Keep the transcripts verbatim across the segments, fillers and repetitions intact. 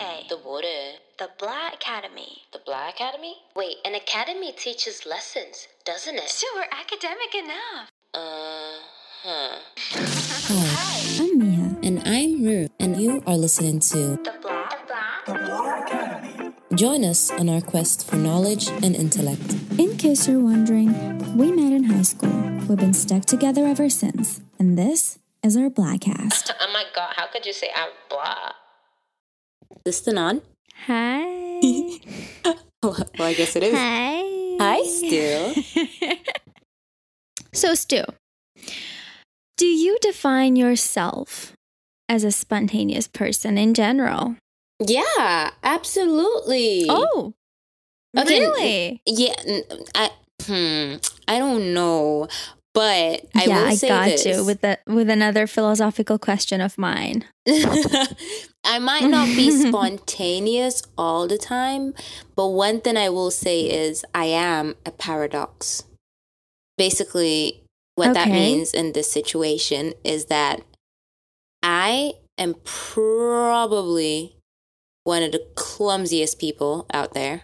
A. The water. The Blah Academy. The Blah Academy? Wait, an academy teaches lessons, doesn't it? So we're academic enough. Uh huh. Hi. I'm Miha. And I'm Ru. And you are listening to The Blah. The Blah. The Blah Academy. Join us on our quest for knowledge and intellect. In case you're wondering, we met in high school. We've been stuck together ever since. And this is our BlahCast. Oh my god, how could you say I'm Blah? This is Tanan. Hi. Well, I guess it is. Hi. Hi, Stu. So, Stu, do you define yourself as a spontaneous person in general? Yeah, absolutely. Oh, okay. Really? Yeah, I, hmm, I don't know, but I yeah, will say this. Yeah, I got this. you with, the, with another philosophical question of mine. I might not be spontaneous all the time, but one thing I will say is I am a paradox. Basically, what okay. that means in this situation is that I am probably one of the clumsiest people out there,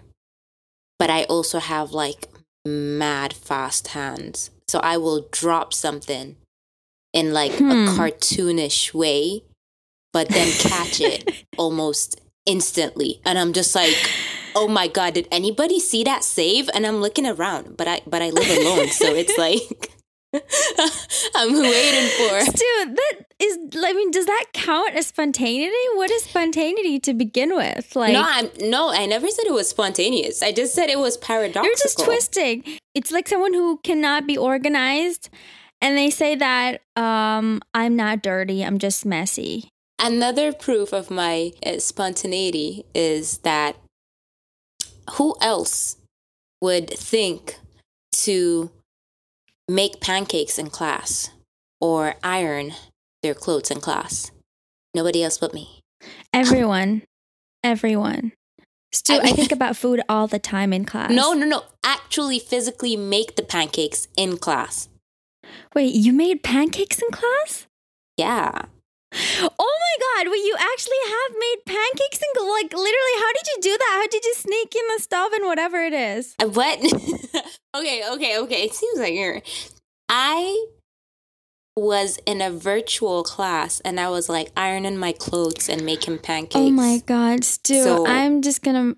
but I also have like mad fast hands. So I will drop something in like hmm. a cartoonish way, but then catch it almost instantly. And I'm just like, oh my God, did anybody see that save? And I'm looking around, but I but I live alone. So it's like, I'm waiting for. Dude, that is, I mean, does that count as spontaneity? What is spontaneity to begin with? Like, No, I'm, no, I never said it was spontaneous. I just said it was paradoxical. You're just twisting. It's like someone who cannot be organized. And they say that, um, I'm not dirty, I'm just messy. Another proof of my uh, spontaneity is that who else would think to make pancakes in class or iron their clothes in class? Nobody else but me. Everyone. Everyone. Stu, I, I think about food all the time in class. No, no, no. Actually physically make the pancakes in class. Wait, you made pancakes in class? Yeah. Oh my god, well, you actually have made pancakes and like literally, how did you do that? How did you sneak in the stove and whatever it is? What? okay, okay, okay. It seems like you're... I was in a virtual class and I was like ironing my clothes and making pancakes. Oh my god, Stu, so... I'm just gonna...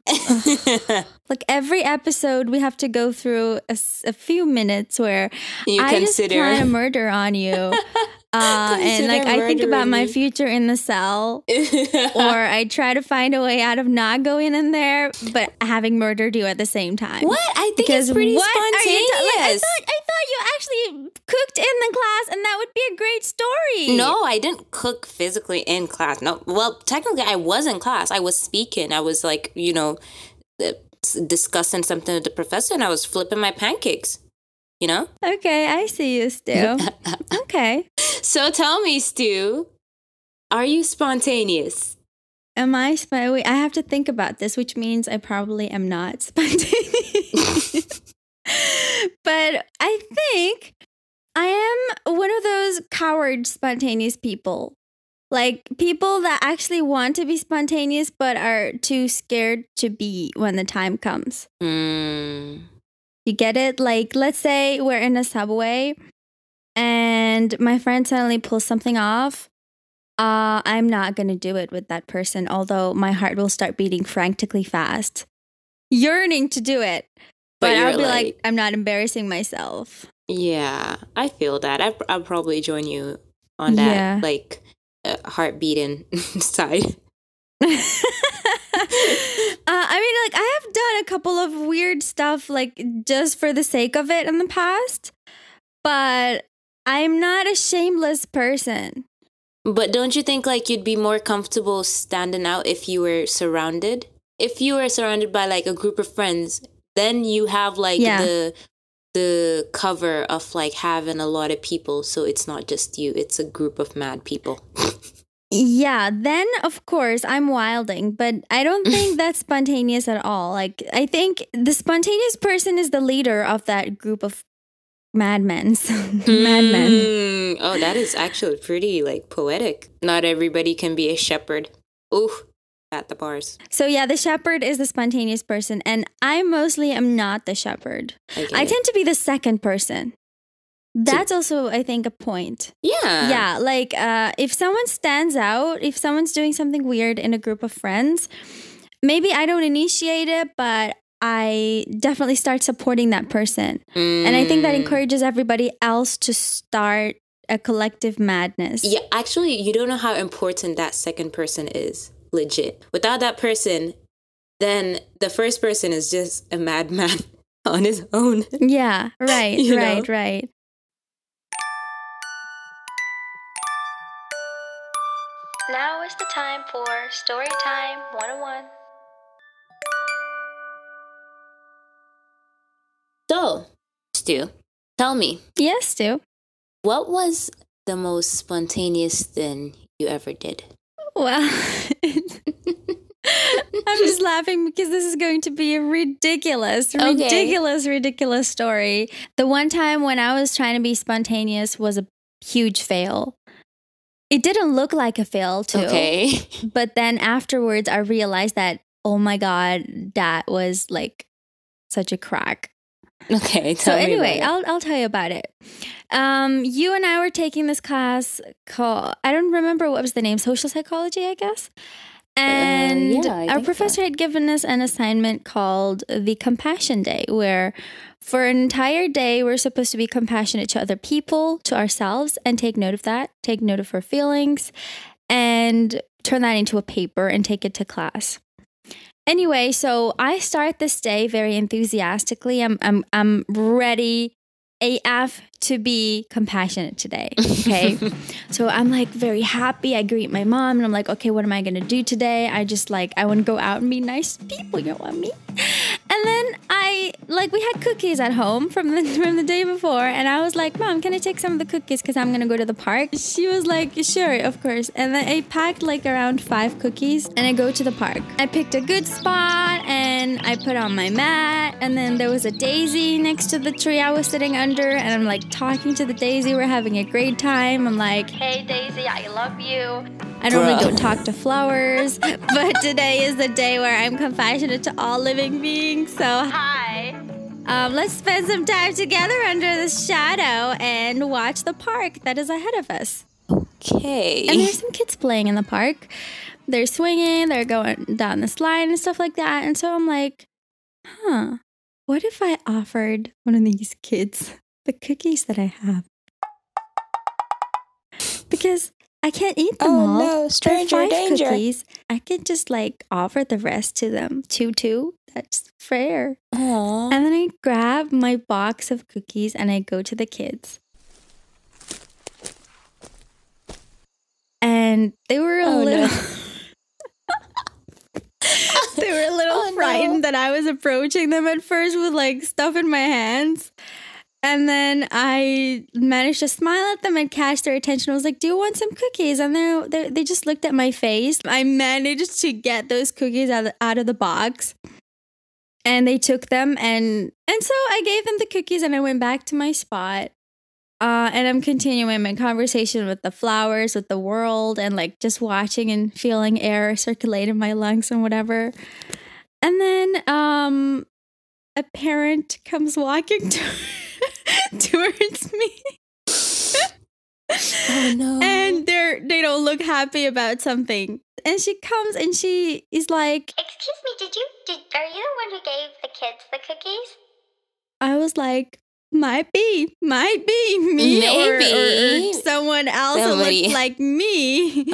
Like every episode we have to go through a, a few minutes where you I consider... just plan a murder on you. Uh, and like I think about my future in the cell, or I try to find a way out of not going in there, but having murdered you at the same time. What? I think because it's pretty what spontaneous. Are you ta- like, I thought I thought you actually cooked in the class, and that would be a great story. No, I didn't cook physically in class. No, well, technically I was in class. I was speaking. I was like, you know, discussing something with the professor, and I was flipping my pancakes. You know? Okay, I see you, Stu. Okay. So tell me, Stu, are you spontaneous? Am I spontaneous? I have to think about this, which means I probably am not spontaneous. But I think I am one of those coward spontaneous people. Like people that actually want to be spontaneous but are too scared to be when the time comes. Mm. You get it? Like, let's say we're in a subway and my friend suddenly pulls something off. Uh, I'm not going to do it with that person, although my heart will start beating frantically fast, yearning to do it. But, but I'll be like, like, I'm not embarrassing myself. Yeah, I feel that. I, I'll probably join you on that, yeah. like, uh, heart beating side. Uh, I mean, like, I have done a couple of weird stuff, like, just for the sake of it in the past, but I'm not a shameless person. But don't you think, like, you'd be more comfortable standing out if you were surrounded? If you were surrounded by, like, a group of friends, then you have, like, yeah. the the cover of, like, having a lot of people, so it's not just you, it's a group of mad people. Yeah, then of course I'm wilding, but I don't think that's spontaneous at all. Like, I think the spontaneous person is the leader of that group of madmen. mm. Madmen. Oh, that is actually pretty like poetic. Not everybody can be a shepherd. Ooh, at the bars. So yeah, the shepherd is the spontaneous person, and I mostly am not the shepherd. I, I tend to be the second person. That's also, I think, a point. Yeah. Yeah, like uh, if someone stands out, if someone's doing something weird in a group of friends, maybe I don't initiate it, but I definitely start supporting that person. Mm. And I think that encourages everybody else to start a collective madness. Yeah, actually, you don't know how important that second person is, legit. Without that person, then the first person is just a madman on his own. Yeah, right, right, know? right. Now is the time for Storytime one oh one. So, Stu, tell me. Yes, Stu. What was the most spontaneous thing you ever did? Well, I'm just laughing because this is going to be a ridiculous, ridiculous, okay. ridiculous story. The one time when I was trying to be spontaneous was a huge fail. It didn't look like a fail, too. Okay. But then afterwards, I realized that, oh my God, that was like such a crack. Okay. Tell so me anyway, about it. I'll I'll tell you about it. Um, you and I were taking this class called, I don't remember what was the name, social psychology, I guess. And uh, yeah, I our professor so. had given us an assignment called the Compassion Day, where for an entire day, we're supposed to be compassionate to other people, to ourselves, and take note of that, take note of our feelings, and turn that into a paper and take it to class. Anyway, so I start this day very enthusiastically. I'm I'm I'm ready A F to be compassionate today, okay? So I'm like very happy. I greet my mom and I'm like, okay, what am I going to do today? I just like, I want to go out and be nice people, you know what I mean? And then I, like we had cookies at home from the, from the day before and I was like, Mom, can I take some of the cookies because I'm going to go to the park? She was like, sure, of course. And then I packed like around five cookies and I go to the park. I picked a good spot and I put on my mat and then there was a daisy next to the tree I was sitting under and I'm like, talking to the daisy, we're having a great time. I'm like, hey daisy, I love you. I normally don't talk to flowers, but today is the day where I'm compassionate to all living beings. So hi, um, let's spend some time together under the shadow and watch the park that is ahead of us. Okay. And there's some kids playing in the park. They're swinging, they're going down the slide and stuff like that. And so I'm like, huh, what if I offered one of these kids the cookies that I have? Because I can't eat them oh, all. Oh no, stranger five danger. Cookies. I can just like offer the rest to them. Two, two. That's fair. Aww. And then I grab my box of cookies and I go to the kids. And they were a oh, little... No. They were a little oh, frightened no. that I was approaching them at first with like stuff in my hands. And then I managed to smile at them and catch their attention. I was like, do you want some cookies? And they, they, they just looked at my face. I managed to get those cookies out of, out of the box. And they took them. And, and so I gave them the cookies and I went back to my spot. Uh, and I'm continuing my conversation with the flowers, with the world, and like just watching and feeling air circulate in my lungs and whatever. And then um, a parent comes walking to towards me. Oh no. And they're they don't look happy about something. And she comes and she is like, excuse me, did you did are you the one who gave the kids the cookies? I was like, might be, might be me Maybe. Or, or someone else Somebody. who looks like me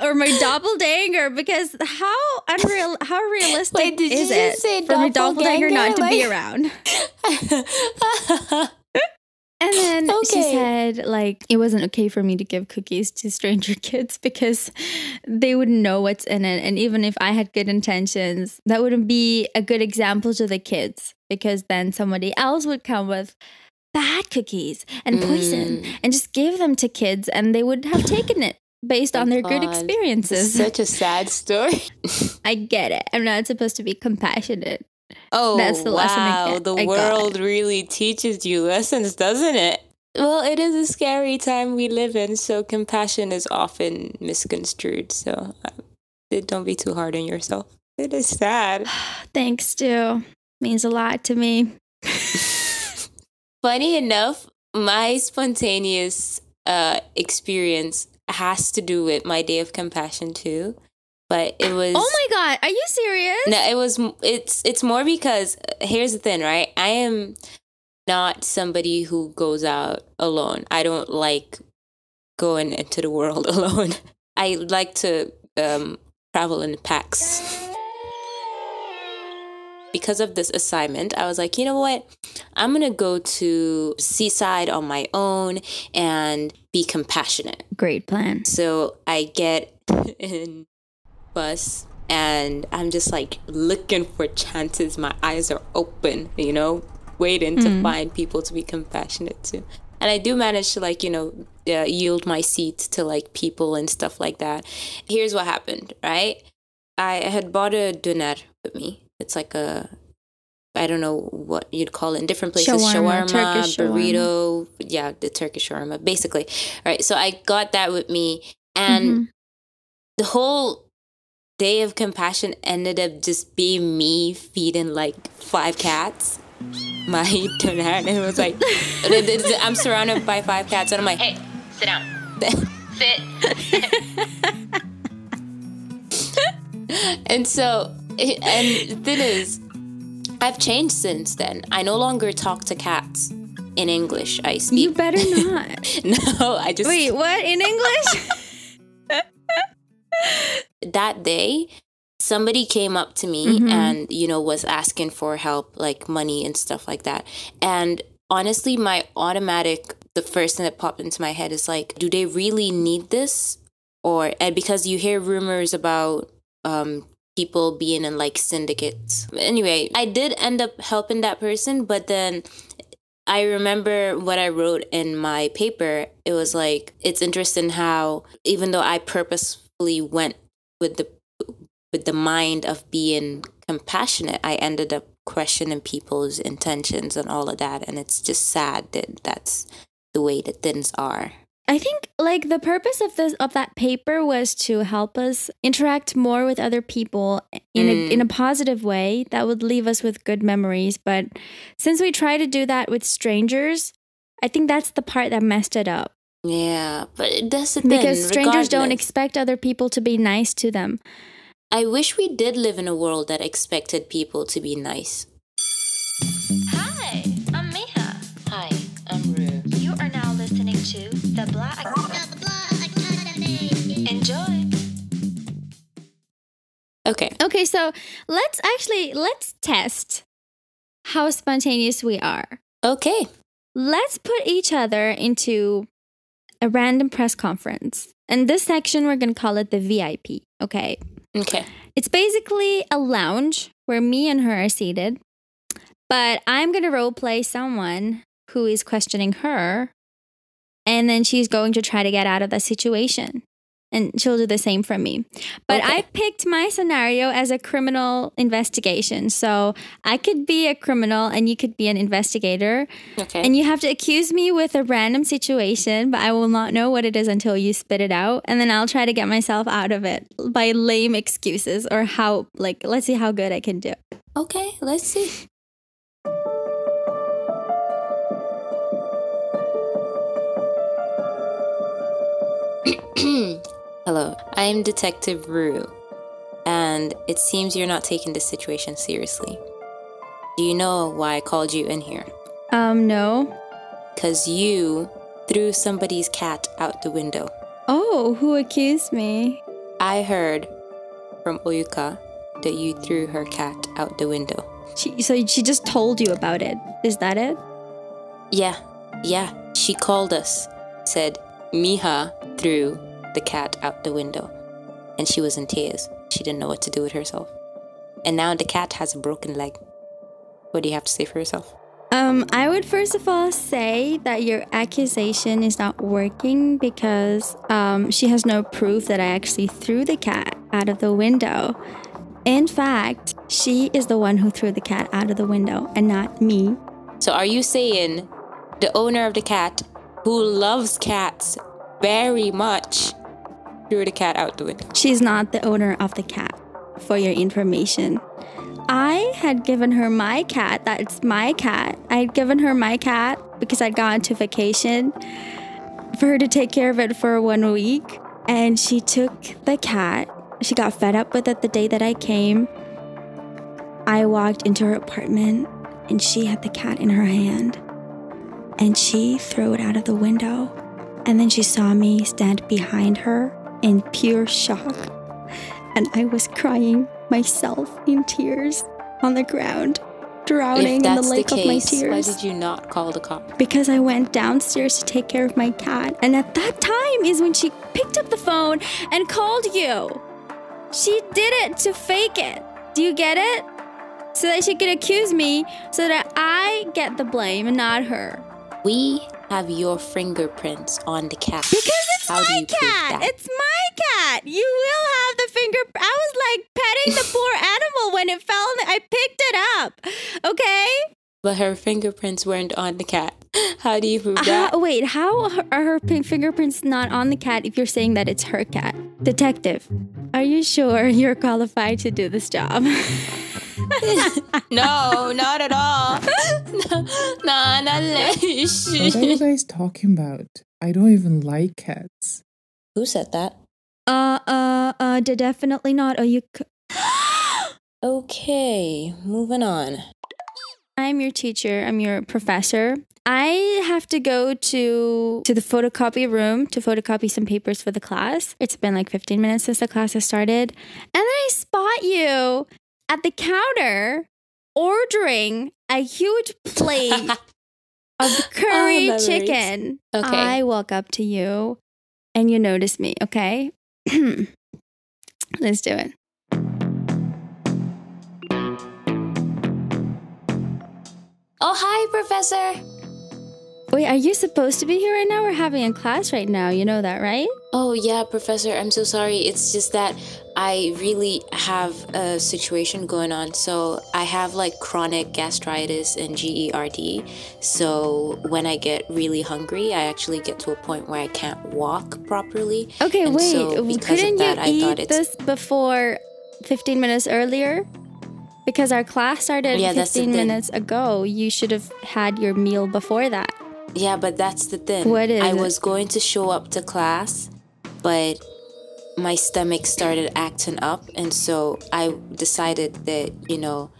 or my doppelganger because how unreal, how realistic Wait, did is you it just say for my doppelganger not to like... be around? And then okay. she said, like, it wasn't okay for me to give cookies to stranger kids because they wouldn't know what's in it. And even if I had good intentions, that wouldn't be a good example to the kids because then somebody else would come with bad cookies and poison mm. and just give them to kids and they would have taken it based on their God. good experiences. Such a sad story. I get it. I'm not supposed to be compassionate. Oh, That's the wow. Get, the I world really teaches you lessons, doesn't it? Well, it is a scary time we live in, so compassion is often misconstrued. So Don't be too hard on yourself. It is sad. Thanks, Stu. Means a lot to me. Funny enough, my spontaneous uh, experience has to do with my day of compassion too. But it was... Oh my God, are you serious? No, it was... It's, it's more because... Here's the thing, right? I am not somebody who goes out alone. I don't like going into the world alone. I like to um, travel in packs. Because of this assignment, I was like, you know what? I'm going to go to Seaside on my own and be compassionate. Great plan. So I get in bus and I'm just like looking for chances. My eyes are open, you know, waiting mm. to find people to be compassionate to. And I do manage to like, you know, uh, yield my seat to like people and stuff like that. Here's what happened, right? I had bought a doner with me. It's like a, I don't know what you'd call it in different places. Shawarma, shawarma Turkish burrito. Shawarma. Yeah, the Turkish shawarma, basically. All right. So I got that with me. And mm-hmm. the whole day of compassion ended up just being me feeding like five cats my donut. And it was like, I'm surrounded by five cats. And I'm like, hey, sit down. Sit. And so... And the thing is, I've changed since then. I no longer talk to cats in English. I speak. You better not. No, I just... Wait, what? In English? That day, somebody came up to me mm-hmm. and, you know, was asking for help, like money and stuff like that. And honestly, my automatic, the first thing that popped into my head is like, do they really need this? Or, and because you hear rumors about... um. people being in like syndicates. Anyway, I did end up helping that person, but then I remember what I wrote in my paper. It was like, it's interesting how even though I purposefully went with the with the mind of being compassionate, I ended up questioning people's intentions and all of that. And it's just sad that that's the way that things are. I think like the purpose of this of that paper was to help us interact more with other people in mm. a in a positive way that would leave us with good memories. But since we try to do that with strangers, I think that's the part that messed it up. Yeah, but it doesn't because strangers regardless. Don't expect other people to be nice to them. I wish we did live in a world that expected people to be nice. Hi, I'm Miha. Hi, I'm Ru. You are now listening to The Blah Academy. Enjoy. Okay. Okay, so let's actually, let's test how spontaneous we are. Okay. Let's put each other into a random press conference. And this section, we're going to call it the V I P, okay? Okay. It's basically a lounge where me and her are seated. But I'm going to role play someone who is questioning her. And then she's going to try to get out of that situation. And she'll do the same for me. But okay. I picked my scenario as a criminal investigation. So I could be a criminal and you could be an investigator. Okay. And you have to accuse me with a random situation, but I will not know what it is until you spit it out. And then I'll try to get myself out of it by lame excuses or how, like, let's see how good I can do. Okay, let's see. Hello, I am Detective Ru, and it seems you're not taking this situation seriously. Do you know why I called you in here? Um, no. Because you threw somebody's cat out the window. Oh, who accused me? I heard from Oyuka that you threw her cat out the window. She, so she just told you about it. Is that it? Yeah, yeah. She called us, said, Miha threw the cat out the window, and she was in tears. She didn't know what to do with herself, and now the cat has a broken leg. What do you have to say for yourself? Um, I would first of all say that your accusation is not working because um, she has no proof that I actually threw the cat out of the window. In fact, she is the one who threw the cat out of the window and not me. So are you saying the owner of the cat, who loves cats very much, threw the cat out to it. She's not the owner of the cat, for your information. I had given her my cat. That's my cat. I had given her my cat because I'd gone to vacation for her to take care of it for one week. And she took the cat. She got fed up with it the day that I came. I walked into her apartment and she had the cat in her hand. And she threw it out of the window. And then she saw me stand behind her in pure shock. And I was crying myself in tears on the ground, drowning in the lake the case, of my tears. Why did you not call the cop? Because I went downstairs to take care of my cat. And at that time is when she picked up the phone and called you. She did it to fake it. Do you get it? So that she could accuse me so that I get the blame and not her. We have your fingerprints on the cat. Because it's How my cat! It's my cat! You will have the finger... I was like petting the poor animal when it fell. I picked it up. Okay? But her fingerprints weren't on the cat. How do you prove uh, that? Wait, how are her fingerprints not on the cat if you're saying that it's her cat? Detective, are you sure you're qualified to do this job? No, not at all. No, no, not What are you guys talking about? I don't even like cats. Who said that? Uh, uh, uh, definitely not. Are you? Okay, moving on. I'm your teacher. I'm your professor. I have to go to to the photocopy room to photocopy some papers for the class. It's been like fifteen minutes since the class has started. And then I spot you at the counter ordering a huge plate of curry oh, chicken. Okay. I walk up to you and you notice me, okay? Let's do it. Oh, hi, Professor. Wait, are you supposed to be here right now? We're having a class right now. You know that, right? Oh, yeah, Professor. I'm so sorry. It's just that I really have a situation going on. So I have like chronic gastritis and G E R D. So when I get really hungry, I actually get to a point where I can't walk properly. Okay, and wait. So couldn't that, you I eat it's... this before fifteen minutes earlier? Because our class started yeah, fifteen minutes ago. You should have had your meal before that. Yeah, but that's the thing. What is I it? was going to show up to class, but my stomach started acting up. And so I decided that, you know,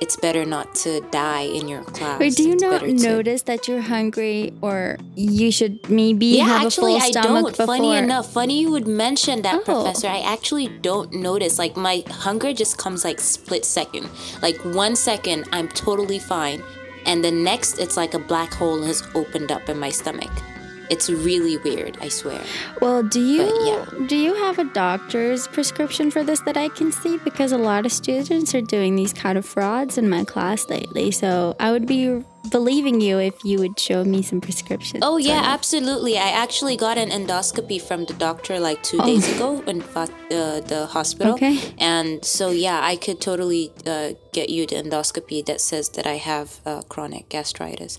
it's better not to die in your class. Wait, do you it's not notice to... that you're hungry or you should maybe yeah, have actually, a full stomach I don't. Before? Funny enough, funny you would mention that, oh. Professor. I actually don't notice. Like, my hunger just comes like split second. Like, one second, I'm totally fine. And the next, it's like a black hole has opened up in my stomach. It's really weird, I swear. Well, do you but, yeah. do you have a doctor's prescription for this that I can see? Because a lot of students are doing these kind of frauds in my class lately. So I would be believing you if you would show me some prescriptions. Oh, yeah, absolutely. I actually got an endoscopy from the doctor like two oh. days ago in uh, the hospital. Okay. And so, yeah, I could totally uh, get you the endoscopy that says that I have uh, chronic gastritis.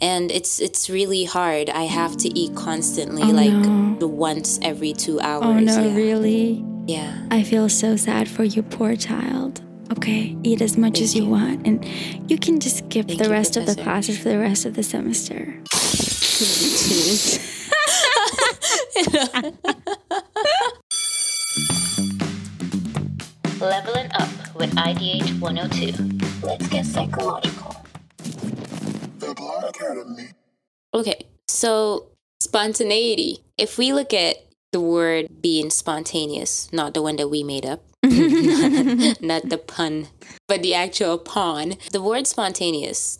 And it's it's really hard. I have to eat constantly, oh, like no. the once every two hours. Oh, no, yeah. really? Yeah. I feel so sad for you, poor child. Okay, eat as much Thank as you, you want, and you can just skip Thank the rest you, of the classes for the rest of the semester. Leveling up with I D H one oh two. Let's get psychological. The Blah Academy. Okay, so spontaneity. If we look at the word being spontaneous, not the one that we made up, not, not the pun, but the actual pawn. The word spontaneous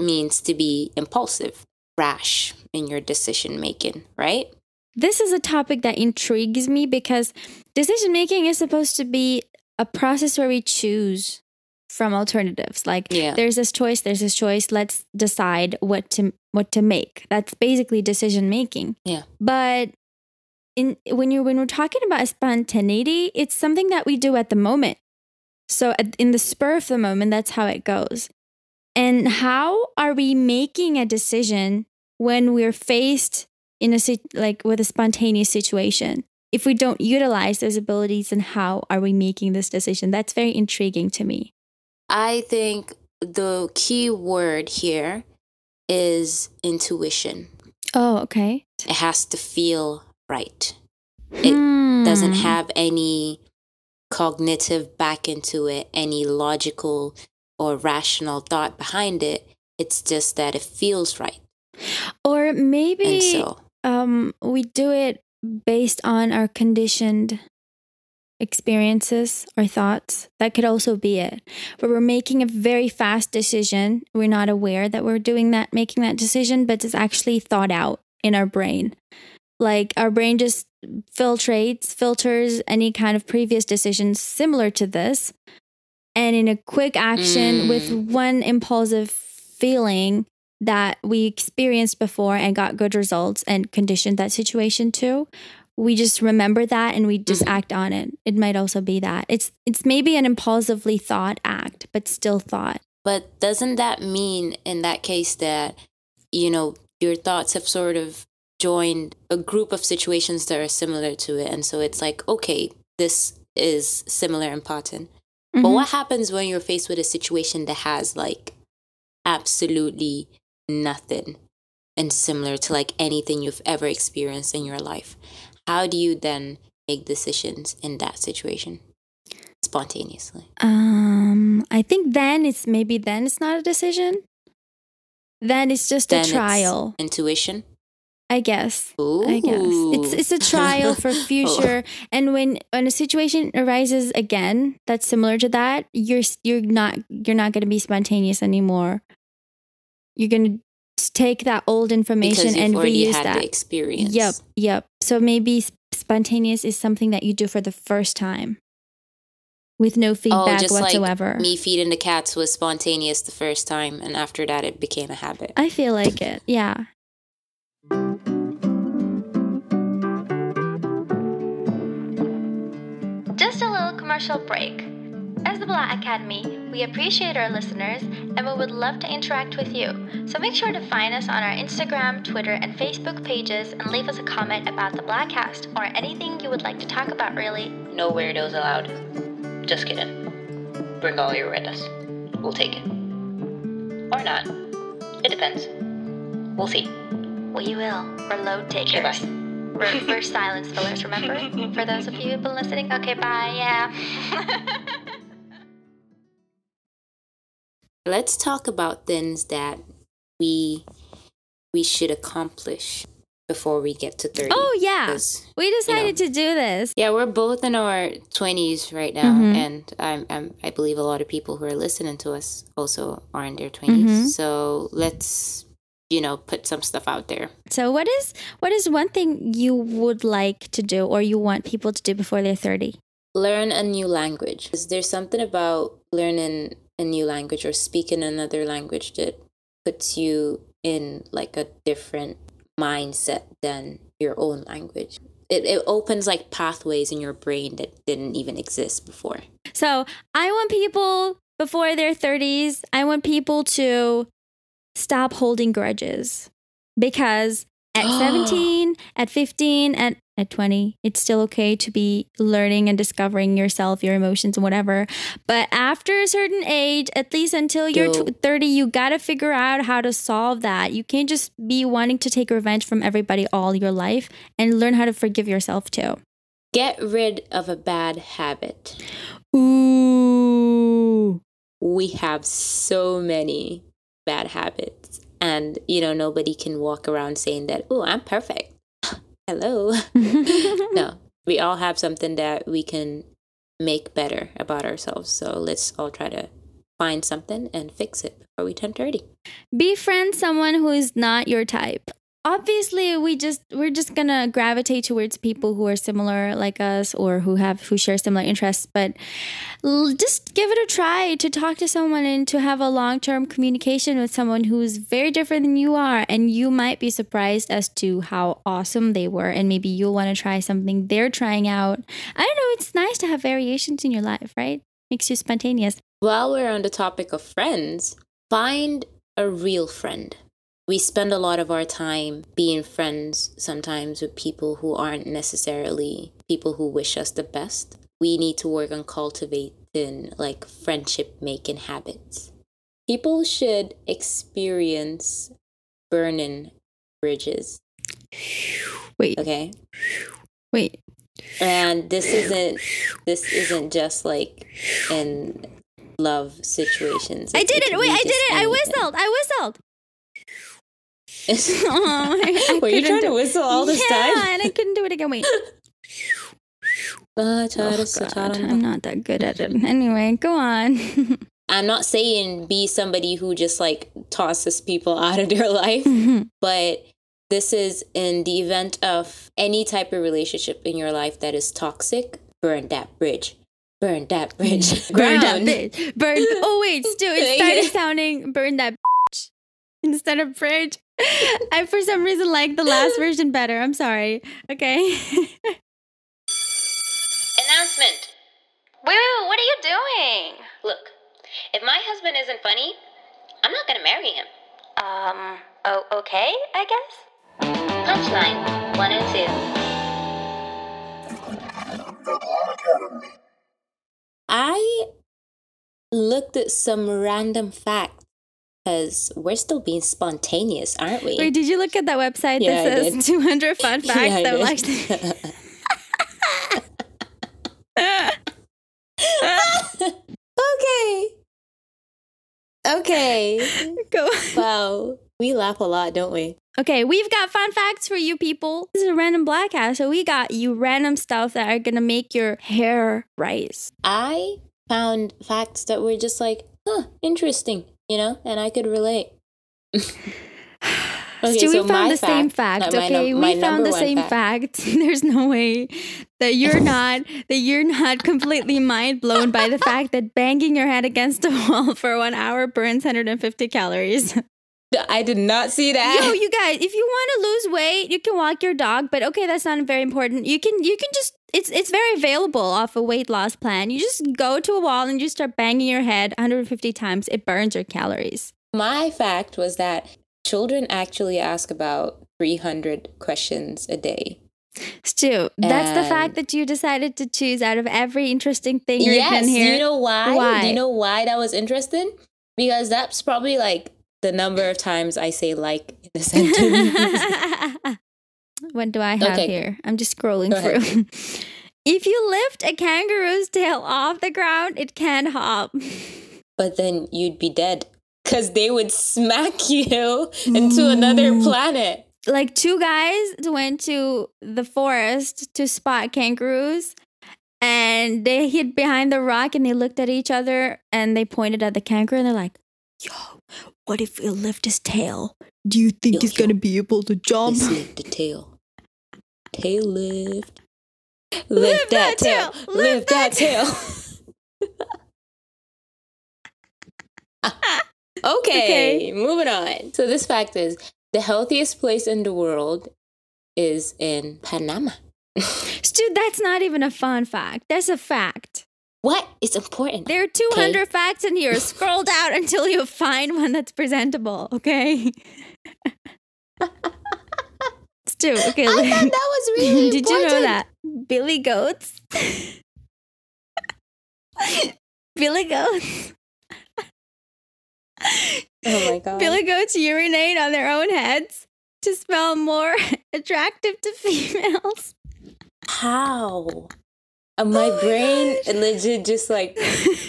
means to be impulsive, rash in your decision making, right? This is a topic that intrigues me because decision making is supposed to be a process where we choose from alternatives. Like yeah. there's this choice, there's this choice, let's decide what to what to make. That's basically decision making. Yeah. But In, when you're when we're talking about spontaneity, it's something that we do at the moment. So at, in the spur of the moment, that's how it goes. And how are we making a decision when we're faced in a like with a spontaneous situation? if we don't utilize those abilities, then how are we making this decision? That's very intriguing to me. I think the key word here is intuition. Oh, okay. It has to feel right. It mm. doesn't have any cognitive back into it, any logical or rational thought behind it. It's just that it feels right. Or maybe so, um, we do it based on our conditioned experiences or thoughts. That could also be it. But we're making a very fast decision. We're not aware that we're doing that, making that decision, but it's actually thought out in our brain. Like our brain just filtrates, filters any kind of previous decisions similar to this. And in a quick action mm. with one impulsive feeling that we experienced before and got good results and conditioned that situation to, we just remember that and we just mm-hmm. act on it. It might also be that. It's it's maybe an impulsively thought act, but still thought. But doesn't that mean in that case that, you know, your thoughts have sort of joined a group of situations that are similar to it? And so it's like, okay, this is similar and pattern. Mm-hmm. But what happens when you're faced with a situation that has like absolutely nothing and similar to like anything you've ever experienced in your life? How do you then make decisions in that situation spontaneously? Um, I think then it's maybe then it's not a decision. Then it's just then a trial. It's intuition. I guess. Ooh. I guess it's it's a trial for future. oh. And when when a situation arises again that's similar to that, you're you're not you're not going to be spontaneous anymore. You're going to take that old information and reuse had that the experience. Yep, yep. So maybe spontaneous is something that you do for the first time with no feedback oh, just whatsoever. Like me feeding the cats was spontaneous the first time, and after that, it became a habit. I feel like it. Yeah. Just a little commercial break. As the Blah Academy, we appreciate our listeners and we would love to interact with you. So make sure to find us on our Instagram, Twitter, and Facebook pages and leave us a comment about the BlahCast or anything you would like to talk about, really. No weirdos allowed. Just kidding. Bring all your weirdness. We'll take it. Or not. It depends. We'll see. We will. We're load takers. Okay, bye. We're, we're silence fillers, remember? For those of you who've been listening. Okay, bye, yeah. Let's talk about things that we we should accomplish before we get to thirty. Oh, yeah. We decided you know, to do this. Yeah, we're both in our twenties right now. Mm-hmm. And I'm, I'm, I believe a lot of people who are listening to us also are in their twenties. Mm-hmm. So let's... you know, put some stuff out there. So what is what is one thing you would like to do or you want people to do before they're thirty? Learn a new language. Is there something about learning a new language or speaking another language that puts you in like a different mindset than your own language? It, it opens like pathways in your brain that didn't even exist before. So I want people before their thirties, I want people to stop holding grudges, because at seventeen, at fifteen, and at twenty, it's still okay to be learning and discovering yourself, your emotions and whatever. But after a certain age, at least until you're thirty, you got to figure out how to solve that. You can't just be wanting to take revenge from everybody all your life, and learn how to forgive yourself too. Get rid of a bad habit. Ooh. We have so many bad habits, and you know, nobody can walk around saying that, oh, I'm perfect. Hello. No, we all have something that we can make better about ourselves, so let's all try to find something and fix it before we turn thirty. Befriend someone who is not your type. Obviously, we just we're just gonna gravitate towards people who are similar like us or who have who share similar interests. But l- just give it a try to talk to someone and to have a long-term communication with someone who is very different than you are, and you might be surprised as to how awesome they were. And maybe you'll want to try something they're trying out. I don't know. It's nice to have variations in your life, right? Makes you spontaneous. While we're on the topic of friends, find a real friend. We spend a lot of our time being friends sometimes with people who aren't necessarily people who wish us the best, we need to work on cultivating like friendship making habits. People should experience burning bridges. Wait. Okay. Wait. And this isn't this isn't just like in love situations. It's I did it. Wait, I did it. Anything. I whistled. I whistled. Oh, I, I were you trying to whistle all this yeah, time? Yeah, and I couldn't do it again. Wait. Oh, God, I'm not that good at it. Anyway, go on. I'm not saying be somebody who just like tosses people out of their life, mm-hmm. but this is in the event of any type of relationship in your life that is toxic, burn that bridge. Burn that bridge. Burn that bridge. Burn. Oh, wait, Stu, it started sounding burn that bitch instead of bridge. I, for some reason, like the last version better. I'm sorry. Okay. Announcement. Woo, what are you doing? Look, if my husband isn't funny, I'm not going to marry him. Um, oh, okay, I guess? Punchline one oh two. I looked at some random facts because we're still being spontaneous, aren't we? Wait, did you look at that website yeah, that says two hundred fun facts? Yeah, that like okay. Okay. Go. Wow. We laugh a lot, don't we? Okay, we've got fun facts for you people. This is a random BlahCast, so we got you random stuff that are going to make your hair rise. I found facts that were just like, huh, interesting, you know, and I could relate. Okay, so, so we found the fact, same fact, okay? No, we found the same fact. fact. There's no way that you're not that you're not completely mind blown by the fact that banging your head against a wall for one hour burns one hundred fifty calories. I did not see that. Yo, you guys, if you want to lose weight, you can walk your dog, but okay, that's not very important. You can you can just it's it's very available off a weight loss plan. You just go to a wall and you start banging your head one hundred fifty times. It burns your calories. My fact was that children actually ask about three hundred questions a day. Stu, and that's the fact that you decided to choose out of every interesting thing you yes, can hear. Yes, do you know why? why? Do you know why that was interesting? Because that's probably like the number of times I say like in a sentence. What do I have okay. here? I'm just scrolling Go through. Ahead. If you lift a kangaroo's tail off the ground, it can't hop. But then you'd be dead. Because they would smack you into another planet. Like two guys went to the forest to spot kangaroos. And they hid behind the rock and they looked at each other. And they pointed at the kangaroo and they're like, yo, what if we lift his tail? Do you think yo, he's going to be able to jump? Let's lift the tail. Tail lift. Lift, lift that, that tail. tail. Lift, lift that, that tail. Okay, okay, moving on. So this fact is the healthiest place in the world is in Panama. Stu, that's not even a fun fact. That's a fact. What? It's important. There are two hundred okay. facts in here. Scroll down until you find one that's presentable, okay? Stu, okay. I like, thought that was really did important. Did you know that? Billy Goats? Billy Goats? Oh my God. Billy goats urinate on their own heads to smell more attractive to females. How? Uh, my oh brain my legit just like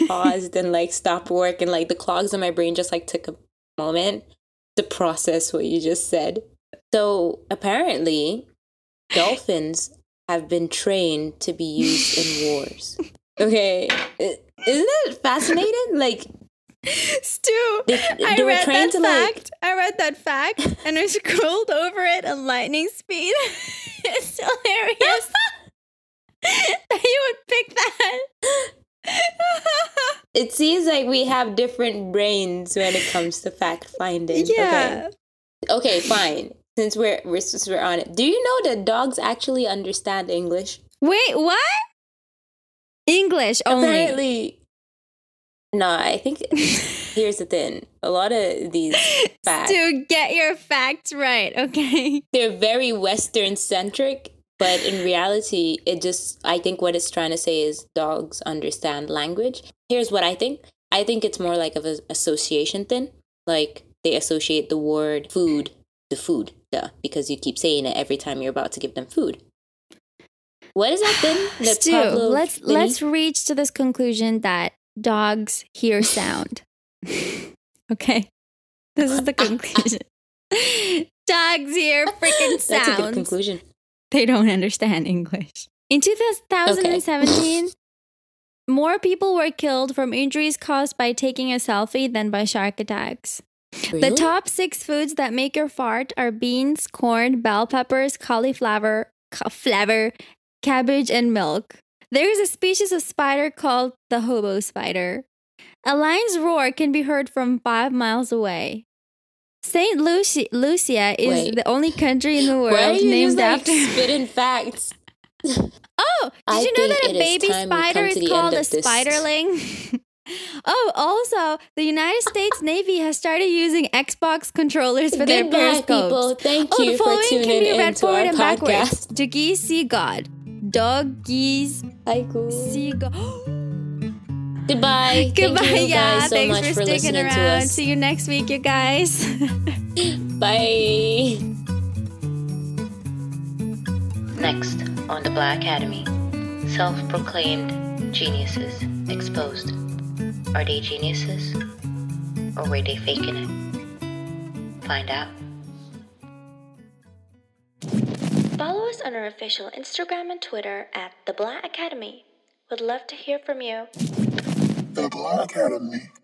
paused and like stopped work and like the clogs in my brain just like took a moment to process what you just said. So apparently dolphins have been trained to be used in wars. Okay. Isn't it fascinating? Like Stu, they, they I read that fact. Like, I read that fact and I scrolled over it at lightning speed. It's hilarious that you would pick that. It seems like we have different brains when it comes to fact finding. Yeah. Okay, okay fine. Since we're, we're since we're on it, do you know that dogs actually understand English? Wait, what? English only. Apparently. No, I think here's the thing. A lot of these facts. To get your facts right, okay? They're very Western-centric. But in reality, it just, I think what it's trying to say is dogs understand language. Here's what I think. I think it's more like of an association thing. Like they associate the word food to food, duh, because you keep saying it every time you're about to give them food. What is that then? That Stu, Pablo let's Vinny? let's reach to this conclusion that dogs hear sound. Okay. This is the conclusion. Dogs hear freaking sounds. That's a good conclusion. They don't understand English. In two thousand seventeen, okay. more people were killed from injuries caused by taking a selfie than by shark attacks. Really? The top six foods that make your fart are beans, corn, bell peppers, cauliflower, cauliflower, cabbage, and milk. There is a species of spider called the hobo spider. A lion's roar can be heard from five miles away. Saint Lucia, Lucia is Wait. the only country in the world Why are you named just, after like, spitting facts. Oh, did I you know that a baby is spider is called a spiderling? Oh, also, the United States Navy has started using Xbox controllers for Goodbye, their periscopes. People. Thank oh, you the following for tuning can be read forward and podcast. Backwards. Doggies see God. Doggies see God. Goodbye. Goodbye. Thank you yeah, guys so thanks much for, for sticking around. See you next week, you guys. Bye. Next on the Blah Academy, self-proclaimed geniuses exposed. Are they geniuses, or were they faking it? Find out. Follow us on our official Instagram and Twitter at The Blah Academy. Would love to hear from you. The Blah Academy.